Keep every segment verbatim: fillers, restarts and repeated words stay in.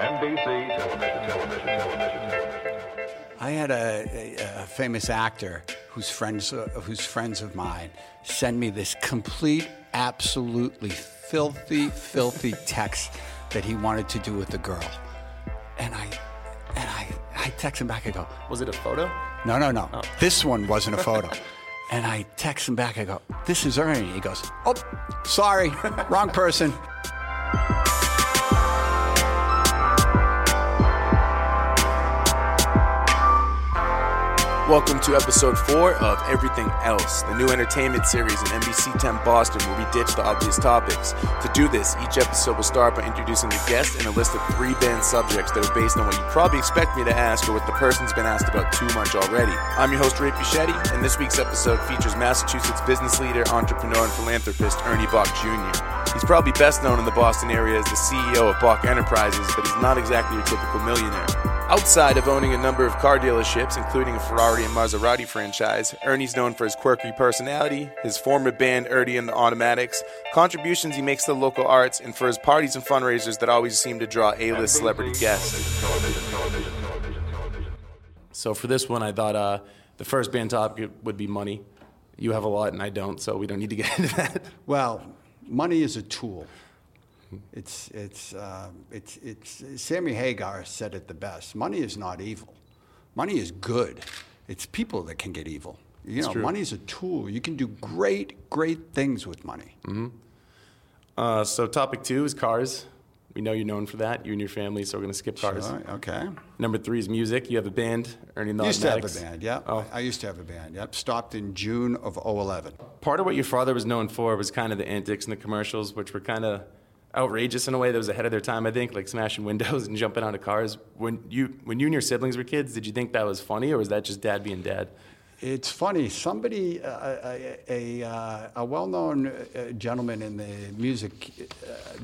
N B C television, television, television, television. I had a, a, a famous actor who's friends, uh, who's friends of mine send me this complete, absolutely filthy, filthy text that he wanted to do with a girl. And I and I, I text him back, I go... Was it a photo? No, no, no. Oh. This one wasn't a photo. And I text him back, I go, this is Ernie. He goes, oh, sorry, wrong person. Welcome to episode four of Everything Else, the new entertainment series in N B C ten Boston where we ditch the obvious topics. To do this, each episode will start by introducing the guest and a list of three banned subjects that are based on what you probably expect me to ask or what the person's been asked about too much already. I'm your host, Ray Fischetti, and this week's episode features Massachusetts business leader, entrepreneur, and philanthropist Ernie Boch Junior He's probably best known in the Boston area as the C E O of Boch Enterprises, but he's not exactly your typical millionaire. Outside of owning a number of car dealerships, including a Ferrari and Maserati franchise, Ernie's known for his quirky personality, his former band Ernie and the Automatics, contributions he makes to the local arts, and for his parties and fundraisers that always seem to draw A-list celebrity guests. Television, television, television, television. So for this one, I thought uh, the first band topic would be money. You have a lot and I don't, so we don't need to get into that. Well, money is a tool. It's it's um, it's it's. Sammy Hagar said it the best. Money is not evil. Money is good. It's people that can get evil. You That's know, true. Money is a tool. You can do great, great things with money. Mm-hmm. Uh, so topic two is cars. We know you're known for that. You and your family. So we're gonna skip cars. Sure, okay. Number three is music. You have a band, Ernie and the Automatics. Used to have a band. Yeah. Oh. I used to have a band. Yep. Stopped in June of oh eleven. Part of what your father was known for was kind of the antics and the commercials, which were kind of outrageous in a way that was ahead of their time, I think, like smashing windows and jumping out of cars. When you when you and your siblings were kids, did you think that was funny, or was that just dad being dad? It's funny. Somebody, uh, a, a, a well-known gentleman in the music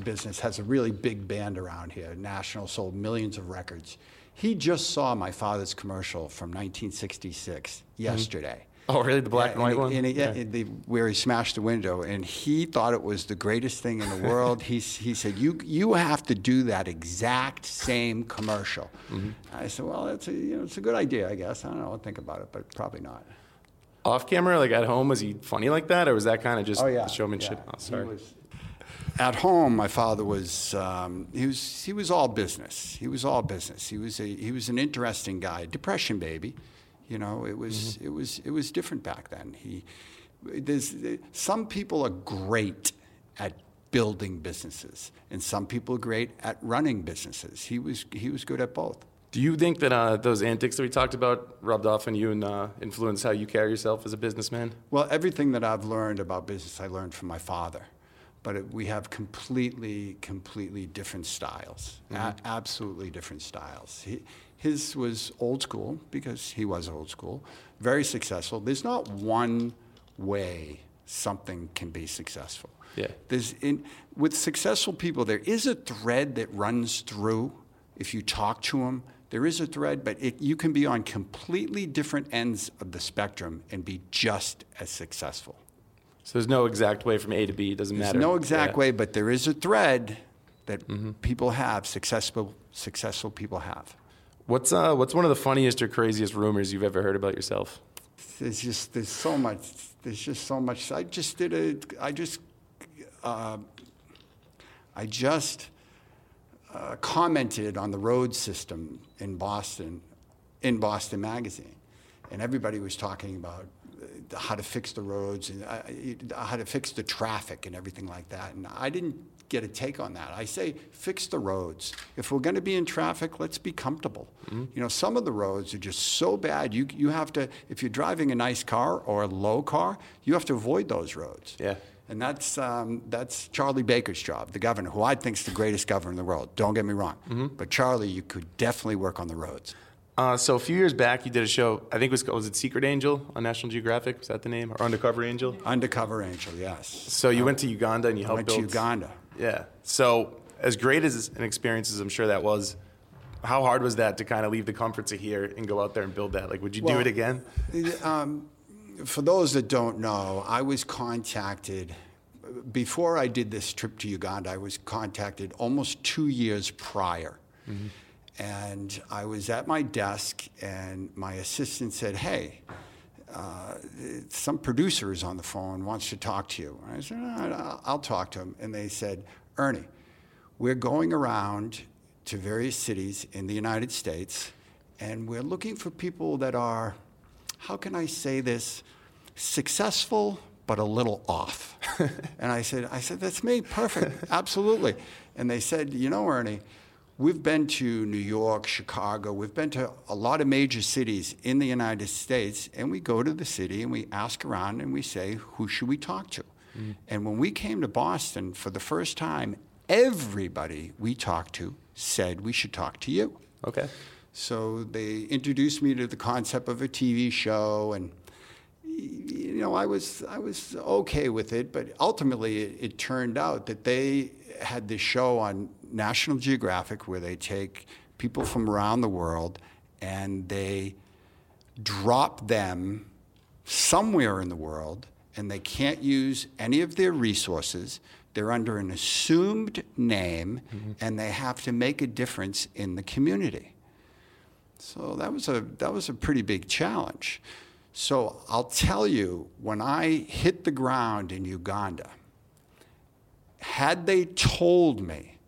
business has a really big band around here. National, sold millions of records. He just saw my father's commercial from nineteen sixty-six yesterday. Mm-hmm. Oh, really? The black yeah, and white and one? He, and he, yeah, yeah. The, where he smashed the window. And he thought it was the greatest thing in the world. he he said, you you have to do that exact same commercial. Mm-hmm. I said, well, that's a, you know, it's a good idea, I guess. I don't know. I'll think about it, but probably not. Off camera, like at home, was he funny like that? Or was that kind of just oh, yeah, showmanship? Yeah. Oh, sorry. Was, at home, my father was, um, he was, he was all business. He was all business. He was a, he was an interesting guy. Depression baby. You know, it was mm-hmm. it was it was different back then. He, there's some people are great at building businesses, and some people are great at running businesses. He was he was good at both. Do you think that uh, those antics that we talked about rubbed off on you and uh, influenced how you carry yourself as a businessman? Well, everything that I've learned about business, I learned from my father. But it, we have completely, completely different styles. Mm-hmm. A- absolutely different styles. He, his was old school because he was old school. Very successful. There's not one way something can be successful. Yeah. There's in, with successful people, there is a thread that runs through. If you talk to them, there is a thread, but it, you can be on completely different ends of the spectrum and be just as successful. So there's no exact way from A to B. It doesn't matter. There's no exact yeah. way, but there is a thread that mm-hmm. people have, successful successful people have. What's uh, what's one of the funniest or craziest rumors you've ever heard about yourself? There's just there's so much. There's just so much. I just did a. I just. Uh, I just uh, commented on the road system in Boston, in Boston Magazine, and everybody was talking about how to fix the roads and uh, how to fix the traffic and everything like that. And I didn't get a take on that. I say, fix the roads. If we're going to be in traffic, let's be comfortable. Mm-hmm. You know, some of the roads are just so bad. You you have to, if you're driving a nice car or a low car, you have to avoid those roads. Yeah. And that's um, that's Charlie Baker's job, the governor, who I think is the greatest governor in the world. Don't get me wrong. Mm-hmm. But Charlie, you could definitely work on the roads. Uh, so a few years back, you did a show, I think it was, was it Secret Angel on National Geographic? Was that the name? Or Undercover Angel? Undercover Angel, yes. So you um, went to Uganda and you helped build... I went to Uganda. Yeah. So as great as an experience as I'm sure that was, how hard was that to kind of leave the comforts of here and go out there and build that? Like, would you well, do it again? Um, for those that don't know, I was contacted... Before I did this trip to Uganda, I was contacted almost two years prior Mm-hmm. And I was at my desk, and my assistant said, hey, uh, some producer is on the phone, wants to talk to you. And I said, no, I'll talk to him. And they said, Ernie, we're going around to various cities in the United States, and we're looking for people that are, how can I say this, successful but a little off. And I said, I said, that's me, perfect, absolutely. And they said, you know, Ernie, we've been to New York, Chicago, we've been to a lot of major cities in the United States, and we go to the city and we ask around and we say, who should we talk to? Mm. And when we came to Boston for the first time, everybody we talked to said we should talk to you. Okay. So they introduced me to the concept of a T V show, and you know, I was I was okay with it, but ultimately it, it turned out that they had this show on National Geographic where they take people from around the world and they drop them somewhere in the world, and they can't use any of their resources. They're under an assumed name, mm-hmm. and they have to make a difference in the community. So that was a that was a pretty big challenge. So I'll tell you, when I hit the ground in Uganda, had they told me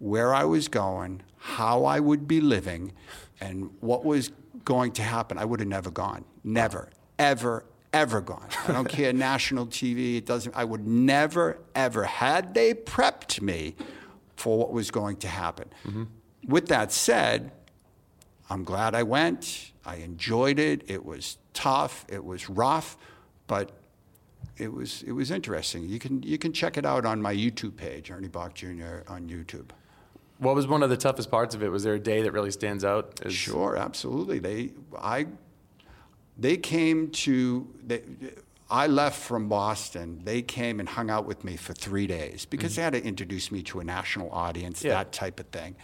where I was going, how I would be living, and what was going to happen, I would have never gone. Never, ever, ever gone. I don't care, national T V, it doesn't, I would never, ever, had they prepped me for what was going to happen. Mm-hmm. With that said, I'm glad I went. I enjoyed it. It was tough. It was rough, but it was it was interesting. You can you can check it out on my YouTube page, Ernie Boch Junior on YouTube. What was one of the toughest parts of it? Was there a day that really stands out? As... Sure, absolutely. They I they came to they, I left from Boston. They came and hung out with me for three days because mm-hmm. they had to introduce me to a national audience, yeah. that type of thing.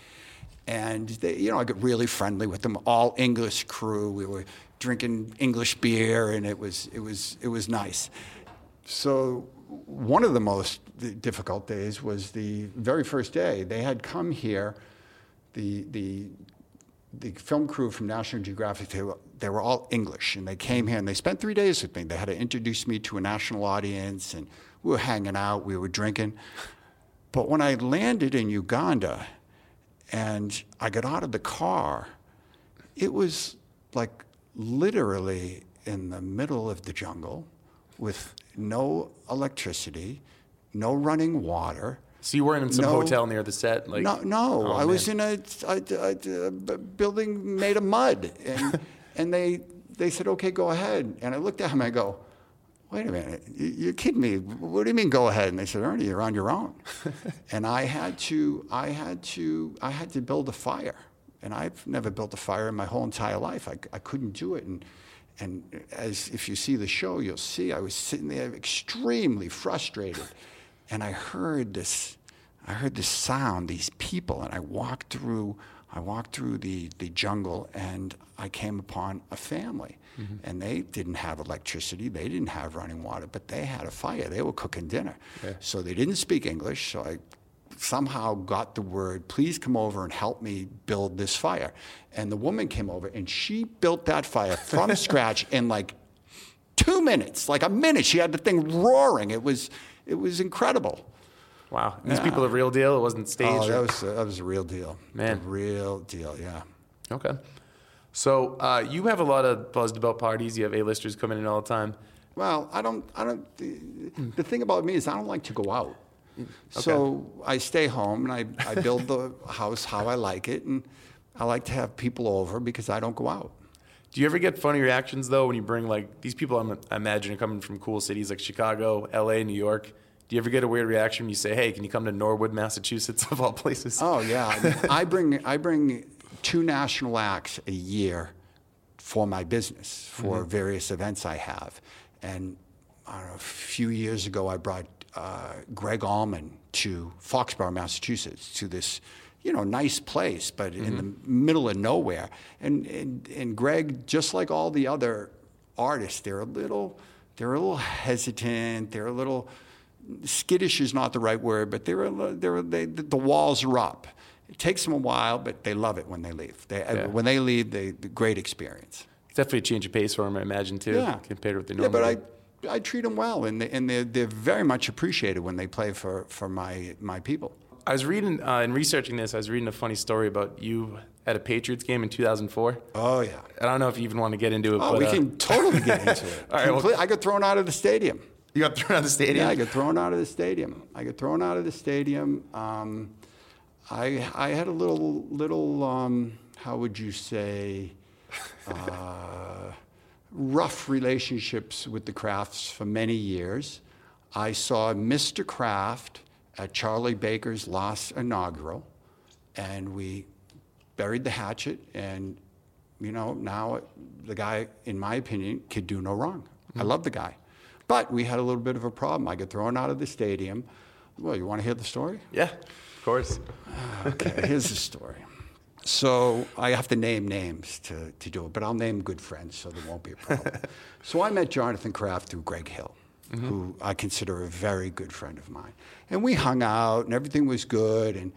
And, they, you know, I got really friendly with them, all English crew. We were drinking English beer, and it was it was, it was nice. So one of the most difficult days was the very first day. They had come here, the the the film crew from National Geographic, they were, they were all English, and they came here, and they spent three days with me. They had to introduce me to a national audience, and we were hanging out, we were drinking. But when I landed in Uganda... and I got out of the car, it was like literally in the middle of the jungle with no electricity, no running water. So you weren't in some no, hotel near the set? Like, no, no. Oh, I man. was in a, a, a, a building made of mud. And, and they they said, okay, go ahead. And I looked at them, I go, wait a minute, you're kidding me. What do you mean go ahead? And they said, Ernie, you're on your own. And I had to, I had to, I had to build a fire. And I've never built a fire in my whole entire life. I, I couldn't do it. And and as if you see the show, you'll see I was sitting there extremely frustrated. And I heard this, I heard this sound, these people, and I walked through, I walked through the, the jungle, and I came upon a family. Mm-hmm. And they didn't have electricity, they didn't have running water, but they had a fire, they were cooking dinner. Yeah. So they didn't speak English, so I somehow got the word, please come over and help me build this fire. And the woman came over, and she built that fire from scratch in like two minutes, like a minute. She had the thing roaring. It was it was incredible. Wow. These yeah. people are real deal? It wasn't staged? Oh, that was, uh, that was a real deal. Man. The real deal, yeah. Okay. So uh, you have a lot of buzzed about parties. You have A-listers coming in all the time. Well, I don't. I don't. The, the thing about me is I don't like to go out. Okay. So I stay home and I, I build the house how I like it, and I like to have people over because I don't go out. Do you ever get funny reactions though when you bring like these people? I'm, I imagine are coming from cool cities like Chicago, L A, New York. Do you ever get a weird reaction when you say, "Hey, can you come to Norwood, Massachusetts, of all places?" Oh yeah, I, mean, I bring. I bring. two national acts a year for my business, for mm-hmm. various events I have. And I don't know, a few years ago, I brought uh, Greg Allman to Foxborough, Massachusetts, to this, you know, nice place, but mm-hmm. in the middle of nowhere. And, and and Greg, just like all the other artists, they're a little, they're a little hesitant, they're a little, skittish is not the right word, but they're, a, they're they, the walls are up. It takes them a while, but they love it when they leave. They, yeah. When they leave, they the great experience. It's definitely a change of pace for them, I imagine, too, yeah. compared with the normal. Yeah, but I, I treat them well, and they, and they're, they're very much appreciated when they play for, for my, my people. I was reading, uh, in researching this, I was reading a funny story about you at a Patriots game in two thousand four. Oh, yeah. I don't know if you even want to get into it. Oh, but, we uh... can totally get into it. All right, Comple- well... I got thrown out of the stadium. You got thrown out of the stadium? Yeah, I got thrown out of the stadium. I got thrown out of the stadium. Um, I I had a little, little um, how would you say, uh, rough relationships with the Crafts for many years. I saw Mister Kraft at Charlie Baker's last inaugural, and we buried the hatchet, and, you know, now the guy, in my opinion, could do no wrong. Mm-hmm. I love the guy. But we had a little bit of a problem. I got thrown out of the stadium. Well, you want to hear the story? Yeah, of course. Okay, here's the story. So I have to name names to, to do it, but I'll name good friends so there won't be a problem. So I met Jonathan Kraft through Greg Hill. Mm-hmm. Who I consider a very good friend of mine. And we hung out, and everything was good. And,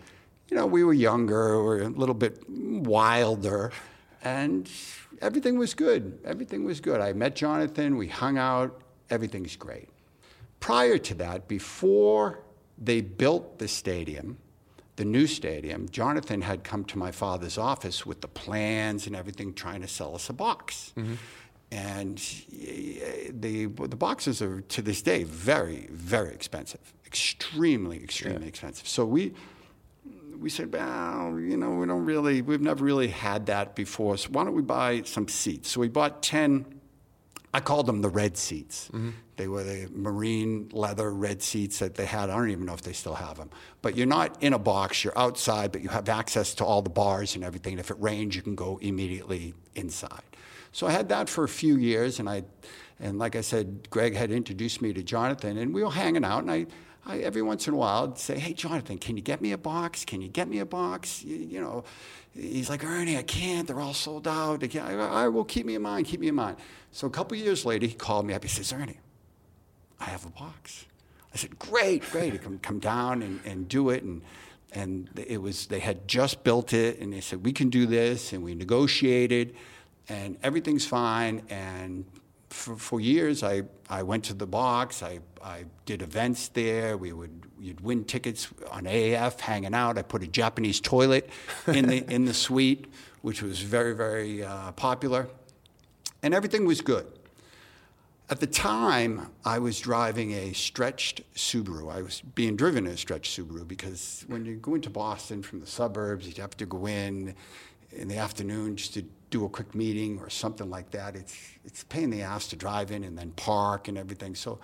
you know, we were younger, we were a little bit wilder, and everything was good. Everything was good. I met Jonathan, we hung out, everything's great. Prior to that, before they built the stadium, the new stadium, Jonathan had come to my father's office with the plans and everything, trying to sell us a box. Mm-hmm. And the the boxes are, to this day, very, very expensive, extremely, extremely yeah. expensive. So we we said, well, you know, we don't really, we've never really had that before, so why don't we buy some seats? So we bought ten, I called them the red seats. Mm-hmm. They were the marine leather red seats that they had. I don't even know if they still have them. But you're not in a box, you're outside, but you have access to all the bars and everything. And if it rains, you can go immediately inside. So I had that for a few years, and I, and like I said, Greg had introduced me to Jonathan, and we were hanging out, and I, I every once in a while I'd say, hey, Jonathan, can you get me a box? Can you get me a box? You, you know, he's like, Ernie, I can't. They're all sold out. I, I, I will keep me in mind, keep me in mind. So a couple years later, he called me up. He says, Ernie, I have a box. I said, great, great. He come, come down and, and do it. And and it was, they had just built it, and they said, we can do this, and we negotiated. And everything's fine. And for, for years, I, I went to the box. I, I did events there. We would you'd win tickets on A A F, hanging out. I put a Japanese toilet in the in the suite, which was very very uh, popular. And everything was good. At the time, I was driving a stretched Subaru. I was being driven in a stretched Subaru because when you go into Boston from the suburbs, you have to go in in the afternoon just to do a quick meeting or something like that. It's it's a pain in the ass to drive in and then park and everything. So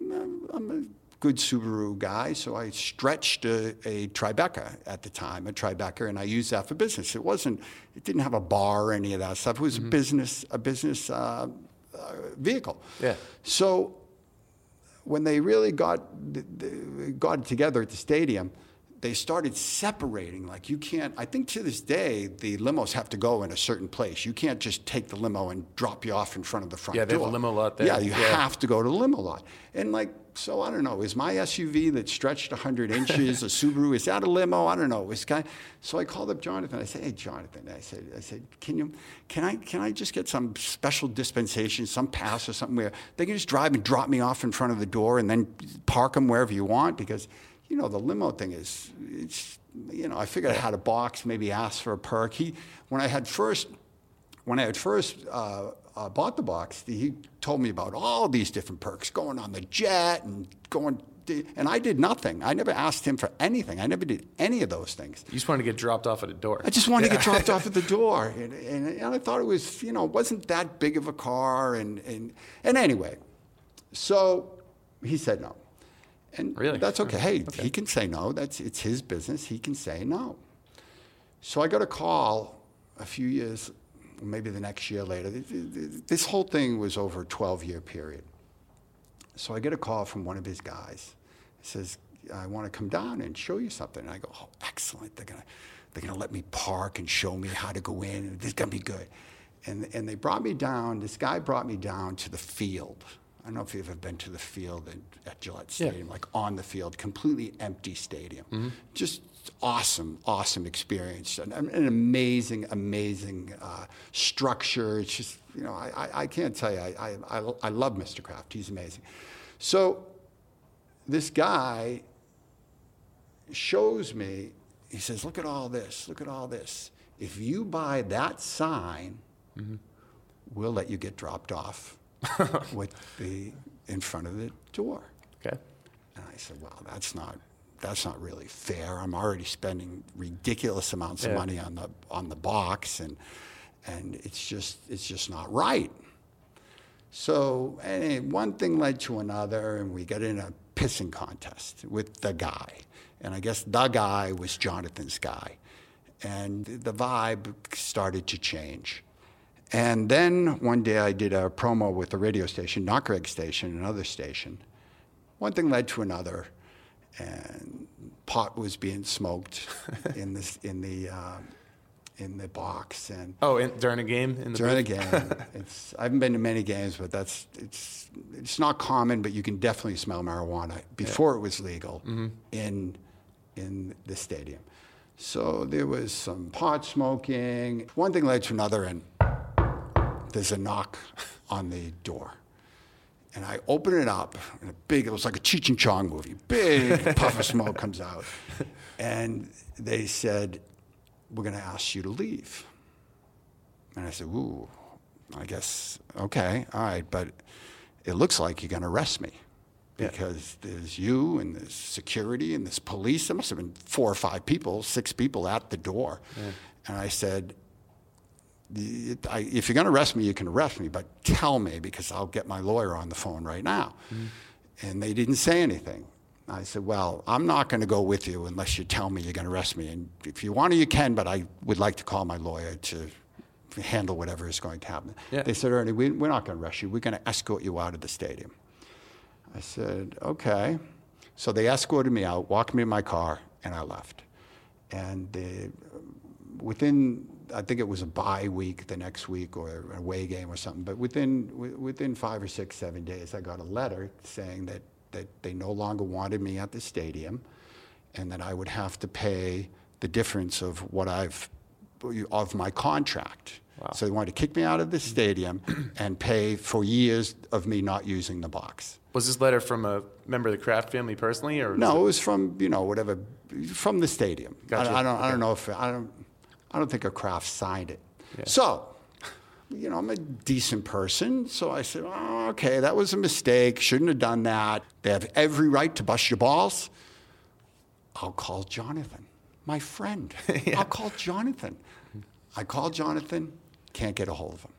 I'm a good Subaru guy, so I stretched a, a Tribeca at the time, a Tribeca, and I used that for business. It wasn't, it didn't have a bar or any of that stuff. It was mm-hmm. a business, a business uh, uh, vehicle. Yeah. So when they really got they got it together at the stadium, they started separating, like you can't, I think to this day, the limos have to go in a certain place. You can't just take the limo and drop you off in front of the front door. Yeah, they have a limo lot there. Yeah, you yeah. have to go to the limo lot. And like, so I don't know, is my S U V that stretched one hundred inches, a Subaru, is that a limo? I don't know. It's kind of, so I called up Jonathan. I said, hey, Jonathan, I said, I said, can you, can I, can I just get some special dispensation, some pass or something where they can just drive and drop me off in front of the door and then park them wherever you want? Because you know, the limo thing is, it's, you know, I figured I had a box, maybe asked for a perk. He, when I had first, when I had first uh, uh, bought the box, he told me about all these different perks, going on the jet and going, and I did nothing. I never asked him for anything. I never did any of those things. You just wanted to get dropped off at a door. I just wanted yeah. to get dropped off at the door. And, and, and I thought it was, you know, it wasn't that big of a car. And, and, and anyway, so he said no. And really? That's okay. Hey, okay. He can say no. That's it's his business. He can say no. So I got a call a few years, maybe the next year later. This whole thing was over a twelve-year period. So I get a call from one of his guys. He says, I want to come down and show you something. And I go, oh, excellent. They're going to they're gonna let me park and show me how to go in. This is going to be good. And and they brought me down. This guy brought me down to the field. I don't know if you've ever been to the field at Gillette Stadium, yeah. like on the field, completely empty stadium. Mm-hmm. Just awesome, awesome experience. An, an amazing, amazing uh, structure. It's just, you know, I, I can't tell you, I, I, I love Mister Kraft. He's amazing. So this guy shows me, he says, look at all this, look at all this. If you buy that sign, mm-hmm. we'll let you get dropped off with the in front of the door. Okay. And I said, well, that's not that's not really fair. I'm already spending ridiculous amounts yeah. of money on the on the box, and and it's just it's just not right. So and one thing led to another, and we got in a pissing contest with the guy. And I guess the guy was Jonathan's guy. And the vibe started to change. And then one day I did a promo with the radio station, Knokkeg station, another station. One thing led to another, and pot was being smoked in this in the uh, in the box. And oh, in, during a game in the during booth? a game. It's I haven't been to many games, but that's it's it's not common, but you can definitely smell marijuana before yeah. it was legal mm-hmm. in in the stadium. So there was some pot smoking. One thing led to another, and there's a knock on the door. And I open it up, and a big, it was like a Cheech and Chong movie. Big puff of smoke comes out. And they said, we're going to ask you to leave. And I said, ooh, I guess, okay, all right, but it looks like you're going to arrest me. Because yeah. there's you and there's security and there's police. There must have been four or five people, six people at the door. Yeah. And I said, if you're going to arrest me, you can arrest me, but tell me because I'll get my lawyer on the phone right now. Mm-hmm. And they didn't say anything. I said, well, I'm not going to go with you unless you tell me you're going to arrest me. And if you want to, you can, but I would like to call my lawyer to handle whatever is going to happen. Yeah. They said, Ernie, we, we're not going to arrest you. We're going to escort you out of the stadium. I said, okay. So they escorted me out, walked me to my car, and I left. And they, within, I think it was a bye week the next week or an away game or something, but within within five or six, seven days, I got a letter saying that, that they no longer wanted me at the stadium and that I would have to pay the difference of what I've, of my contract. Wow. So they wanted to kick me out of the stadium and pay for years of me not using the box. Was this letter from a member of the Kraft family personally, or no? It... it was from you know whatever, from the stadium. Gotcha. I, I don't. Okay. I don't know if I don't. I don't think a Kraft signed it. Yeah. So, you know, I'm a decent person. So I said, oh, okay, that was a mistake. Shouldn't have done that. They have every right to bust your balls. I'll call Jonathan, my friend. yeah. I'll call Jonathan. I call Jonathan. Can't get a hold of him.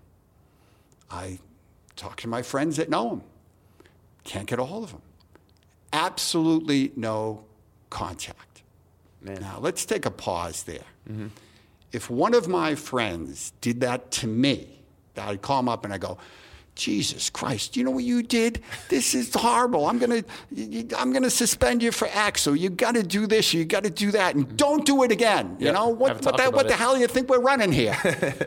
I talk to my friends that know him. Can't get a hold of him. Absolutely no contact. Man. Now, let's take a pause there. Mm-hmm. If one of my friends did that to me, I'd call him up and I go, Jesus Christ, you know what you did? This is horrible. I'm going to I'm gonna suspend you for X. So you got to do this, you got to do that, and don't do it again. You yep. know, what what, that, what the hell do you think we're running here?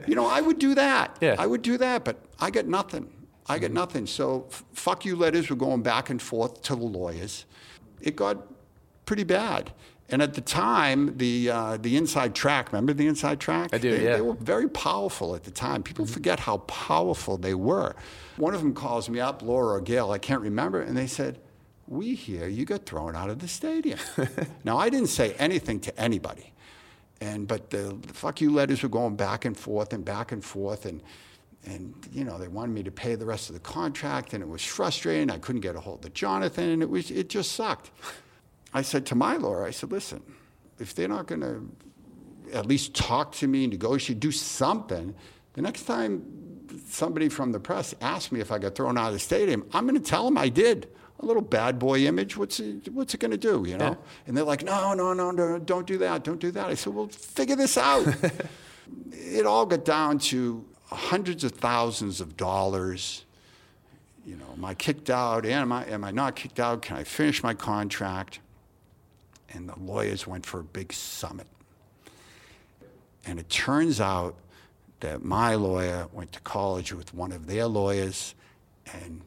You know, I would do that. Yeah. I would do that, but I got nothing. I got nothing. So f- fuck you letters were going back and forth to the lawyers. It got pretty bad. And at the time, the uh, the Inside Track, remember the Inside Track? I do, they, yeah. They were very powerful at the time. People forget how powerful they were. One of them calls me up, Laura or Gail, I can't remember, and they said, we hear you got thrown out of the stadium. Now, I didn't say anything to anybody. and But the, the fuck you letters were going back and forth and back and forth, and And, you know, they wanted me to pay the rest of the contract, and it was frustrating. I couldn't get a hold of Jonathan, and it was it just sucked. I said to my lawyer, I said, listen, if they're not going to at least talk to me, negotiate, do something, the next time somebody from the press asks me if I got thrown out of the stadium, I'm going to tell them I did. A little bad boy image, what's it, what's it going to do, you know? Yeah. And they're like, no, no, no, no, don't do that, don't do that. I said, well, figure this out. It all got down to hundreds of thousands of dollars. You know, am I kicked out? Am I, am I not kicked out? Can I finish my contract? And the lawyers went for a big summit. And it turns out that my lawyer went to college with one of their lawyers, and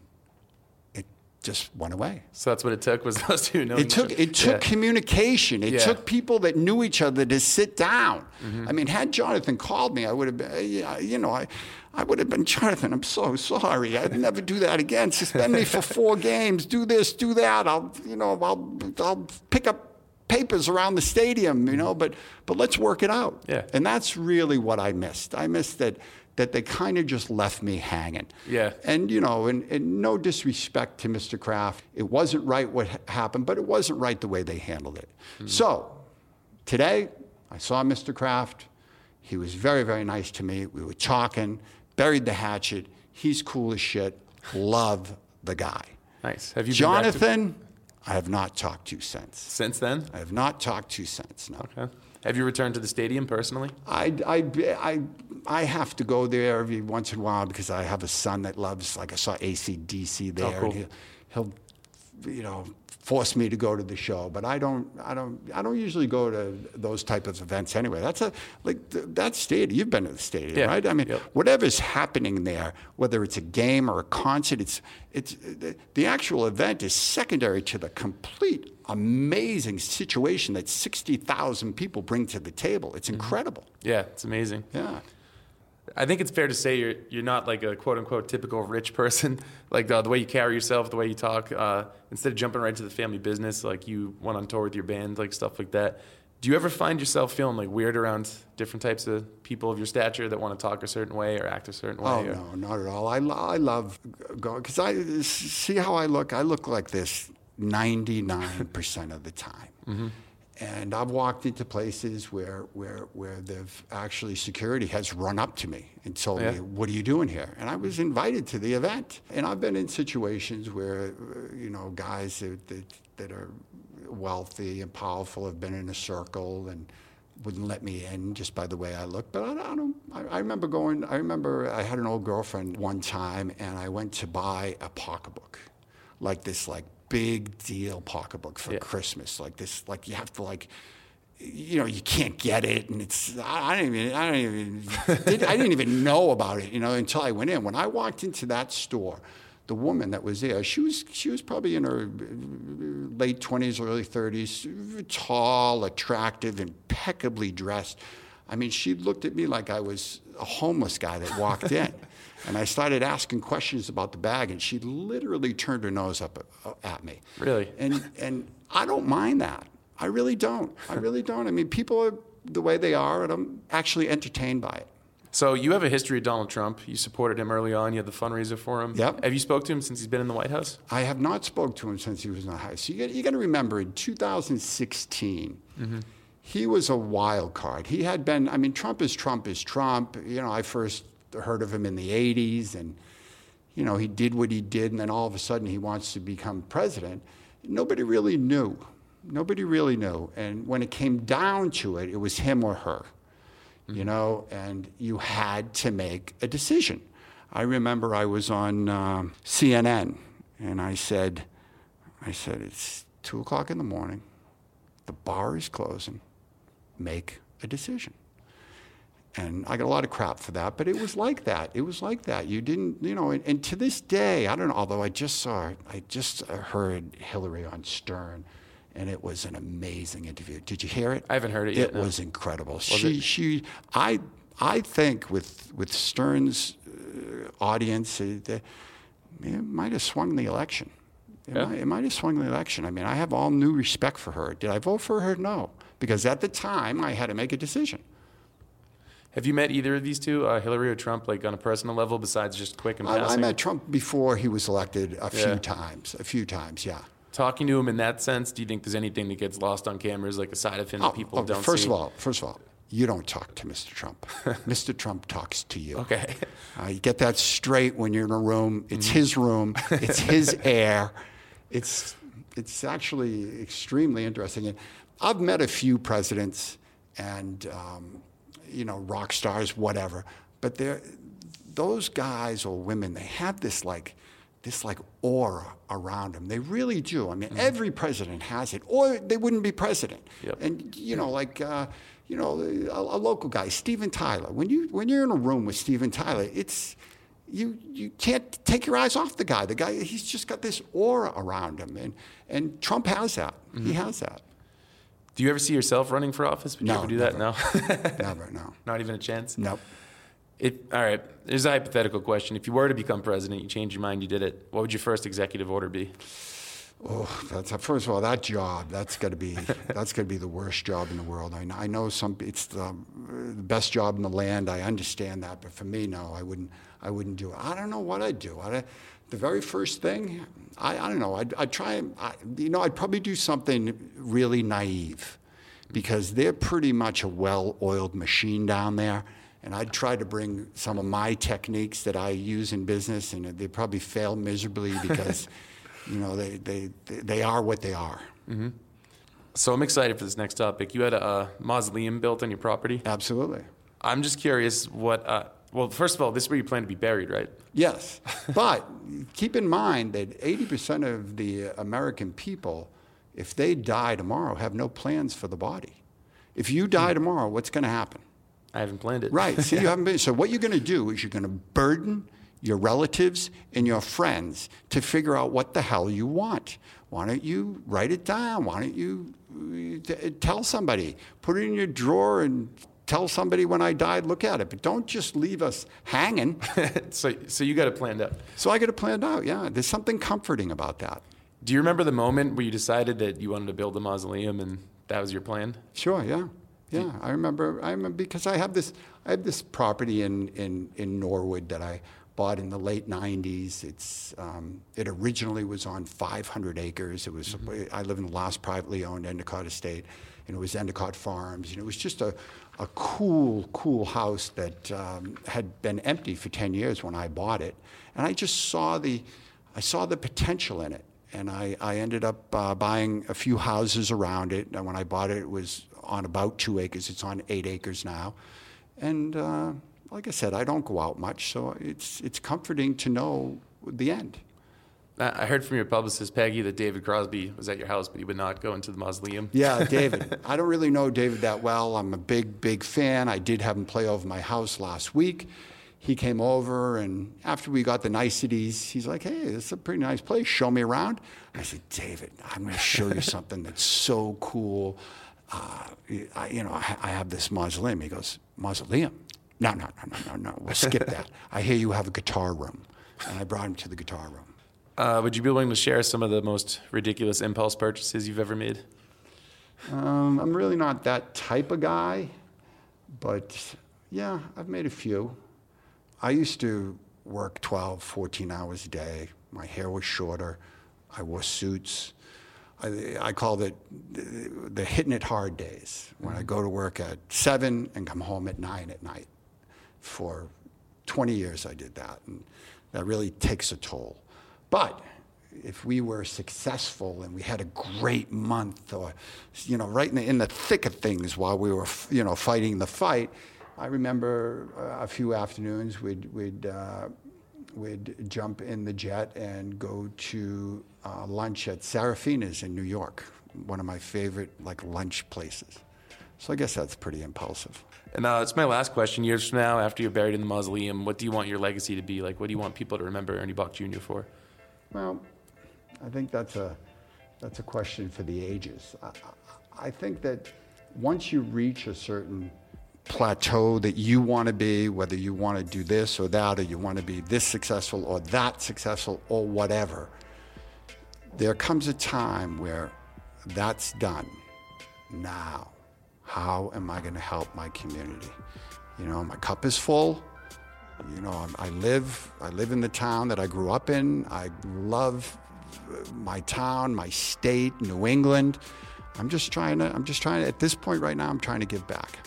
it just went away. So that's what it took, was those two knowing. It took it took yeah. communication. It yeah. took people that knew each other to sit down. Mm-hmm. I mean, had Jonathan called me, I would have been, you know, I, I would have been, Jonathan, I'm so sorry. I'd never do that again. Suspend me for four games. Do this, do that. I'll, you know, I'll, I'll pick up papers around the stadium, you know, but but let's work it out. Yeah. And that's really what I missed. I missed that. that they kind of just left me hanging. Yeah. And, you know, and, and no disrespect to Mister Kraft. It wasn't right what ha- happened, but it wasn't right the way they handled it. Mm. So today I saw Mister Kraft. He was very, very nice to me. We were talking, buried the hatchet. He's cool as shit. Love the guy. Nice. Have you Jonathan, been to- I have not talked to since. Since then? I have not talked to since, no. Okay. Have you returned to the stadium personally? I, I, I, I have to go there every once in a while because I have a son that loves, like I saw A C D C there. Oh, cool. And he'll, he'll, you know, force me to go to the show. But I don't, I don't, I don't usually go to those type of events anyway. That's a, like, th- that stadium, you've been to the stadium, yeah. right? I mean, yep. whatever's happening there, whether it's a game or a concert, it's, it's, the, the actual event is secondary to the complete amazing situation that sixty thousand people bring to the table. It's incredible. Yeah, it's amazing. Yeah. I think it's fair to say you're you're not like a quote-unquote typical rich person. Like the, the way you carry yourself, the way you talk, uh, instead of jumping right to the family business, like you went on tour with your band, like stuff like that. Do you ever find yourself feeling like weird around different types of people of your stature that want to talk a certain way or act a certain way? Oh, or? No, not at all. I, lo- I love going, because I see how I look. I look like this ninety-nine percent of the time. Mm-hmm. And I've walked into places where where where they've actually, security has run up to me and told yeah. me, what are you doing here? And I was invited to the event. And I've been in situations where, you know, guys that that, that are wealthy and powerful have been in a circle and wouldn't let me in just by the way I looked. But I don't, I, don't, I, I remember going, I remember I had an old girlfriend one time and I went to buy a pocketbook, like this, like, big deal pocketbook for yeah. Christmas, like this, like you have to, like, you know, you can't get it, and it's I, I don't even I don't even did, I didn't even know about it, you know, until I went in. When I walked into that store, the woman that was there, she was she was probably in her late twenties, early thirties, tall, attractive, impeccably dressed. I mean, she looked at me like I was a homeless guy that walked in. And I started asking questions about the bag, and she literally turned her nose up at me. Really? And and I don't mind that. I really don't. I really don't. I mean, people are the way they are, and I'm actually entertained by it. So you have a history of Donald Trump. You supported him early on. You had the fundraiser for him. Yep. Have you spoke to him since he's been in the White House? I have not spoke to him since he was in the House. You got, you got to remember, in two thousand sixteen, mm-hmm. he was a wild card. He had been, I mean, Trump is Trump is Trump. You know, I first heard of him in the eighties, and, you know, he did what he did, and then all of a sudden he wants to become president. Nobody really knew. Nobody really knew. And when it came down to it, it was him or her, mm-hmm. you know, and you had to make a decision. I remember I was on um, C N N, and I said, I said, it's two o'clock in the morning. The bar is closing. Make a decision. And I got a lot of crap for that, but it was like that. It was like that. You didn't, you know, and, and to this day, I don't know, although I just saw, I just heard Hillary on Stern, and it was an amazing interview. Did you hear it? I haven't heard it yet. It no. was incredible. Was she, it? she, I, I think with with Stern's uh, audience, it, it might have swung the election. It, yeah. might, it might have swung the election. I mean, I have all new respect for her. Did I vote for her? No, because at the time, I had to make a decision. Have you met either of these two, uh, Hillary or Trump, like on a personal level besides just quick and passing? I, I met Trump before he was elected a yeah. few times, a few times, yeah. Talking to him in that sense, do you think there's anything that gets lost on cameras, like a side of him oh, that people oh, don't first see? First of all, first of all, you don't talk to Mister Trump. Mister Trump talks to you. Okay. Uh, you get that straight when you're in a room. It's mm-hmm. his room. It's his air. It's, it's actually extremely interesting. And I've met a few presidents and... Um, you know, rock stars, whatever. But they're, those guys or women, they have this like, this like aura around them. They really do. I mean, mm-hmm. every president has it, or they wouldn't be president. Yep. And you know, like, uh, you know, a, a local guy, Steven Tyler. When you when you're in a room with Steven Tyler, it's you you can't take your eyes off the guy. The guy, he's just got this aura around him. And, and Trump has that. Mm-hmm. He has that. Do you ever see yourself running for office? Would no, you ever do never. that? No. Never, no. Not even a chance? Nope. If, all right, here's a hypothetical question. If you were to become president, you changed your mind, you did it, what would your first executive order be? Oh, that's first of all, that job, that's got to be that's got to be the worst job in the world. I know, I know some it's the, the best job in the land. I understand that, but for me, no, I wouldn't I wouldn't do it. I don't know what I'd do. I, the very first thing, I, I don't know. I'd, I'd try I, you know, I'd probably do something really naive, because they're pretty much a well-oiled machine down there. And I'd try to bring some of my techniques that I use in business, and they probably fail miserably because, you know, they, they, they are what they are. Mm-hmm. So I'm excited for this next topic. You had a, a mausoleum built on your property? Absolutely. I'm just curious what, uh, well, first of all, this is where you plan to be buried, right? Yes. But keep in mind that eighty percent of the American people, if they die tomorrow, have no plans for the body. If you die tomorrow, what's going to happen? I haven't planned it. Right. So you haven't been. So what you're going to do is you're going to burden your relatives and your friends to figure out what the hell you want. Why don't you write it down? Why don't you t- tell somebody? Put it in your drawer and tell somebody when I died, look at it. But don't just leave us hanging. so, so you got it planned out. So I got it planned out, yeah. There's something comforting about that. Do you remember the moment where you decided that you wanted to build a mausoleum and that was your plan? Sure, yeah. Yeah, I remember. I remember because I have this. I have this property in, in, in Norwood that I bought in the late nineties. It's um, it originally was on five hundred acres. It was mm-hmm. I live in the last privately owned Endicott estate, and it was Endicott Farms. And it was just a, a cool, cool house that um, had been empty for ten years when I bought it. And I just saw the, I saw the potential in it. And I, I ended up uh, buying a few houses around it. And when I bought it, it was on about two acres. It's on eight acres now. And uh, like I said, I don't go out much, so it's it's comforting to know the end. I heard from your publicist, Peggy, that David Crosby was at your house, but he would not go into the mausoleum. Yeah, David. I don't really know David that well. I'm a big, big fan. I did have him play over my house last week. He came over, and after we got the niceties, he's like, hey, this is a pretty nice place. Show me around. I said, David, I'm going to show you something that's so cool. Uh, I, you know, I, I have this mausoleum. He goes, mausoleum? No, no, no, no, no, no. We'll skip that. I hear you have a guitar room. And I brought him to the guitar room. Uh, would you be willing to share some of the most ridiculous impulse purchases you've ever made? Um, I'm really not that type of guy. But, yeah, I've made a few. I used to work twelve, fourteen hours a day. My hair was shorter. I wore suits. I, I called it the, the hitting it hard days, when I go to work at seven and come home at nine at night. For twenty years I did that, and that really takes a toll. But if we were successful and we had a great month, or, you know, right in the, in the thick of things while we were, you know, fighting the fight, I remember a few afternoons we'd we'd uh, we'd jump in the jet and go to uh, lunch at Serafina's in New York, one of my favorite like lunch places. So I guess that's pretty impulsive. And uh, it's my last question. Years from now, after you're buried in the mausoleum, what do you want your legacy to be? Like, what do you want people to remember Ernie Boch Junior for? Well, I think that's a that's a question for the ages. I, I think that once you reach a certain plateau that you want to be, whether you want to do this or that, or you want to be this successful or that successful or whatever, there comes a time where that's done. Now, how am I going to help my community? You know, my cup is full. You know, I live, I live in the town that I grew up in. I love my town, my state, New England. I'm just trying to, I'm just trying to, at this point right now, I'm trying to give back.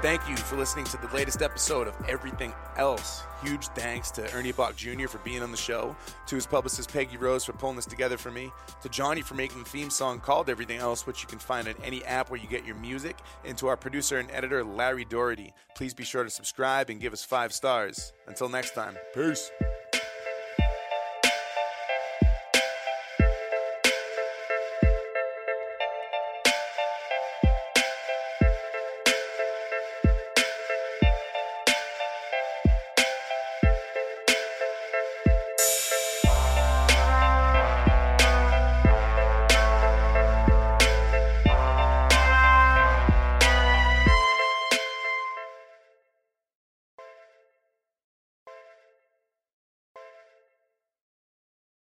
Thank you for listening to the latest episode of Everything Else. Huge thanks to Ernie Boch Junior for being on the show, to his publicist Peggy Rose for pulling this together for me, to Johnny for making the theme song called Everything Else, which you can find on any app where you get your music, and to our producer and editor Larry Doherty. Please be sure to subscribe and give us five stars. Until next time, peace.